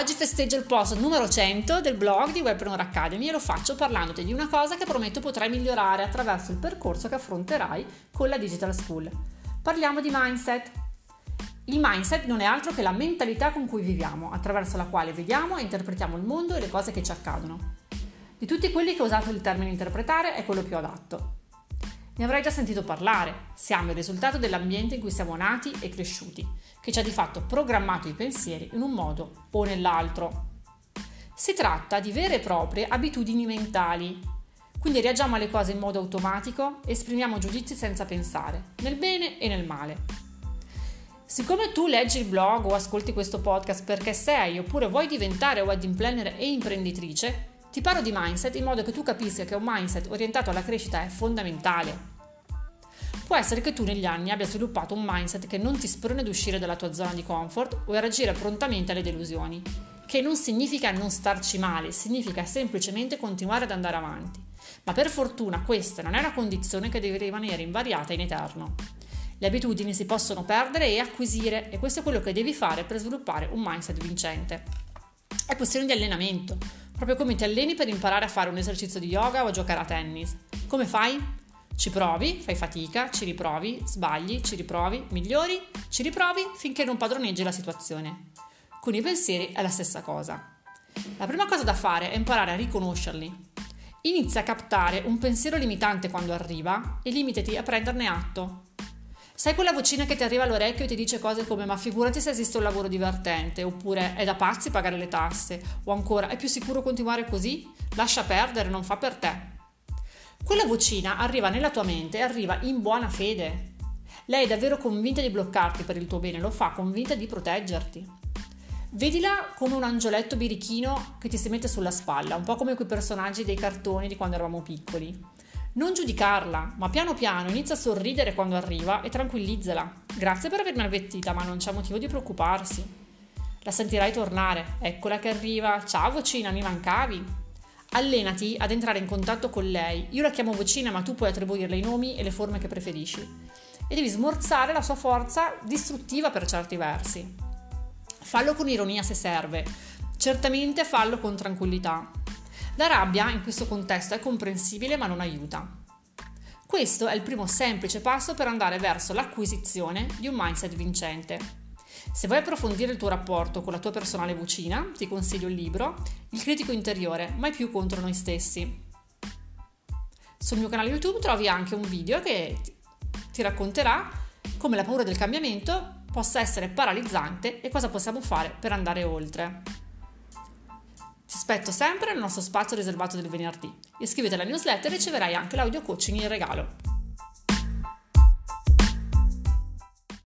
Oggi festeggio il post numero 100 del blog di Webpreneur Academy e lo faccio parlandoti di una cosa che prometto potrai migliorare attraverso il percorso che affronterai con la Digital School. Parliamo di mindset. Il mindset non è altro che la mentalità con cui viviamo, attraverso la quale vediamo e interpretiamo il mondo e le cose che ci accadono. Di tutti quelli che ho usato il termine interpretare è quello più adatto. Ne avrai già sentito parlare, siamo il risultato dell'ambiente in cui siamo nati e cresciuti, che ci ha di fatto programmato i pensieri in un modo o nell'altro. Si tratta di vere e proprie abitudini mentali, quindi reagiamo alle cose in modo automatico, esprimiamo giudizi senza pensare, nel bene e nel male. Siccome tu leggi il blog o ascolti questo podcast perché sei oppure vuoi diventare wedding planner e imprenditrice, ti parlo di mindset in modo che tu capisca che un mindset orientato alla crescita è fondamentale. Può essere che tu negli anni abbia sviluppato un mindset che non ti sprone ad uscire dalla tua zona di comfort o a reagire prontamente alle delusioni, che non significa non starci male, significa semplicemente continuare ad andare avanti. Ma per fortuna questa non è una condizione che deve rimanere invariata in eterno. Le abitudini si possono perdere e acquisire, e questo è quello che devi fare per sviluppare un mindset vincente. È questione di allenamento. Proprio come ti alleni per imparare a fare un esercizio di yoga o a giocare a tennis. Come fai? Ci provi, fai fatica, ci riprovi, sbagli, ci riprovi, migliori, ci riprovi finché non padroneggi la situazione. Con i pensieri è la stessa cosa. La prima cosa da fare è imparare a riconoscerli. Inizia a captare un pensiero limitante quando arriva e limitati a prenderne atto. Sai quella vocina che ti arriva all'orecchio e ti dice cose come ma figurati se esiste un lavoro divertente, oppure è da pazzi pagare le tasse, o ancora è più sicuro continuare così? Lascia perdere, non fa per te. Quella vocina arriva nella tua mente e arriva in buona fede. Lei è davvero convinta di bloccarti per il tuo bene, lo fa convinta di proteggerti. Vedila come un angioletto birichino che ti si mette sulla spalla, un po' come quei personaggi dei cartoni di quando eravamo piccoli. Non giudicarla, ma piano piano inizia a sorridere quando arriva e tranquillizzala. Grazie per avermi avvertita, ma non c'è motivo di preoccuparsi. La sentirai tornare. Eccola che arriva. Ciao vocina, mi mancavi. Allenati ad entrare in contatto con lei. Io la chiamo vocina, ma tu puoi attribuirle i nomi e le forme che preferisci. E devi smorzare la sua forza distruttiva per certi versi. Fallo con ironia se serve. Certamente fallo con tranquillità. La rabbia in questo contesto è comprensibile ma non aiuta. Questo è il primo semplice passo per andare verso l'acquisizione di un mindset vincente. Se vuoi approfondire il tuo rapporto con la tua personale vocina, ti consiglio il libro Il critico interiore, mai più contro noi stessi. Sul mio canale YouTube trovi anche un video che ti racconterà come la paura del cambiamento possa essere paralizzante e cosa possiamo fare per andare oltre. Ti aspetto sempre nel nostro spazio riservato del venerdì. Iscriviti alla newsletter e riceverai anche l'audio coaching in regalo.